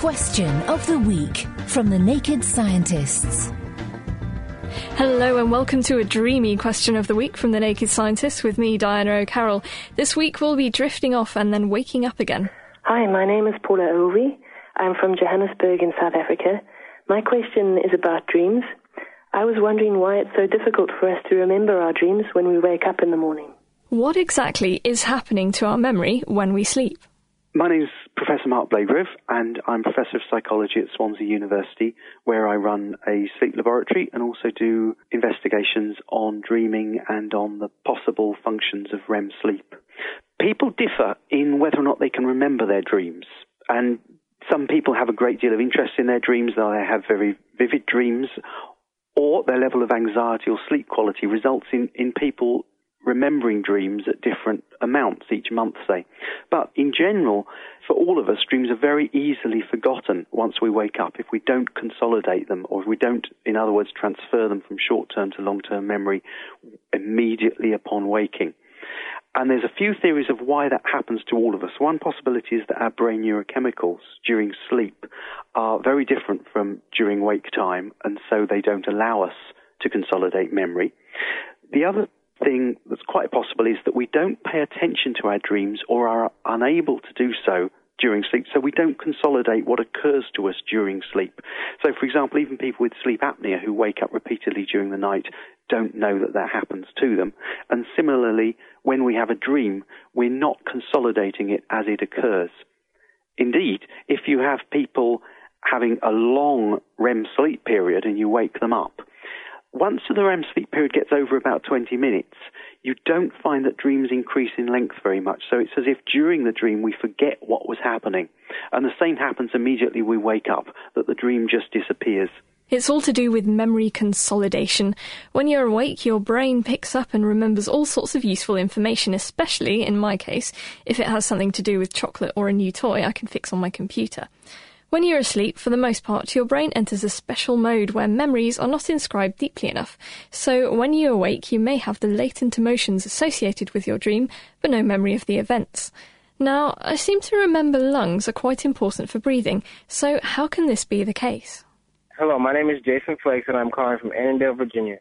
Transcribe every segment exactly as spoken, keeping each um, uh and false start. Question of the Week from the Naked Scientists. Hello and welcome to a dreamy question of the week from the Naked Scientists with me, Diana O'Carroll. This week we'll be drifting off and then waking up again. Hi, my name is Paula Olvey. I'm from Johannesburg in South Africa. My question is about dreams. I was wondering why it's so difficult for us to remember our dreams when we wake up in the morning. What exactly is happening to our memory when we sleep? My name is Professor Mark Blagrove, and I'm Professor of Psychology at Swansea University, where I run a sleep laboratory and also do investigations on dreaming and on the possible functions of R E M sleep. People differ in whether or not they can remember their dreams, and some people have a great deal of interest in their dreams, they have very vivid dreams, or their level of anxiety or sleep quality results in, in people remembering dreams at different amounts each month, say. But in general, for all of us, dreams are very easily forgotten once we wake up if we don't consolidate them, or if we don't, in other words, transfer them from short-term to long-term memory immediately upon waking. And there's a few theories of why that happens to all of us. One possibility is that our brain neurochemicals during sleep are very different from during wake time, and so they don't allow us to consolidate memory. The other thing that's quite possible is that we don't pay attention to our dreams or are unable to do so during sleep, so we don't consolidate what occurs to us during sleep. So, for example, even people with sleep apnea who wake up repeatedly during the night don't know that that happens to them. And similarly, when we have a dream, we're not consolidating it as it occurs. Indeed, if you have people having a long R E M sleep period and you wake them up, once the R E M sleep period gets over about twenty minutes, you don't find that dreams increase in length very much. So it's as if during the dream we forget what was happening. And the same happens immediately we wake up, that the dream just disappears. It's all to do with memory consolidation. When you're awake, your brain picks up and remembers all sorts of useful information, especially, in my case, if it has something to do with chocolate or a new toy I can fix on my computer. When you're asleep, for the most part, your brain enters a special mode where memories are not inscribed deeply enough. So when you awake, you may have the latent emotions associated with your dream, but no memory of the events. Now, I seem to remember lungs are quite important for breathing, so how can this be the case? Hello, my name is Jason Flakes, and I'm calling from Annandale, Virginia.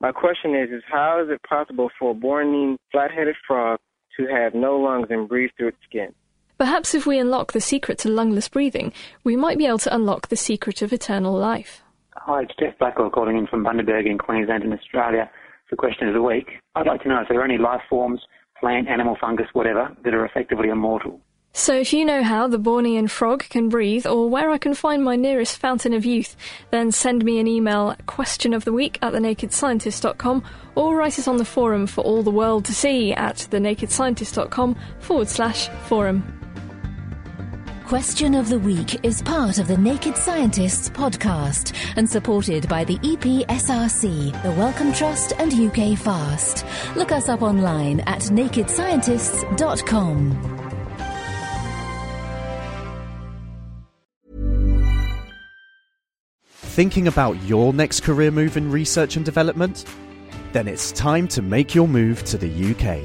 My question is, is how is it possible for a Bornean flat-headed frog to have no lungs and breathe through its skin? Perhaps if we unlock the secret to lungless breathing, we might be able to unlock the secret of eternal life. Hi, it's Jeff Blackwell calling in from Bundaberg in Queensland in Australia for Question of the Week. I'd like to know if there are any life forms, plant, animal, fungus, whatever, that are effectively immortal. So if you know how the Bornean frog can breathe or where I can find my nearest fountain of youth, then send me an email at question of the week at the naked scientist dot com or write it on the forum for all the world to see at the naked scientist dot com forward slash forum. Question of the Week is part of the Naked Scientists podcast and supported by the E P S R C, the Wellcome Trust and U K Fast. Look us up online at naked scientists dot com. Thinking about your next career move in research and development? Then it's time to make your move to the U K.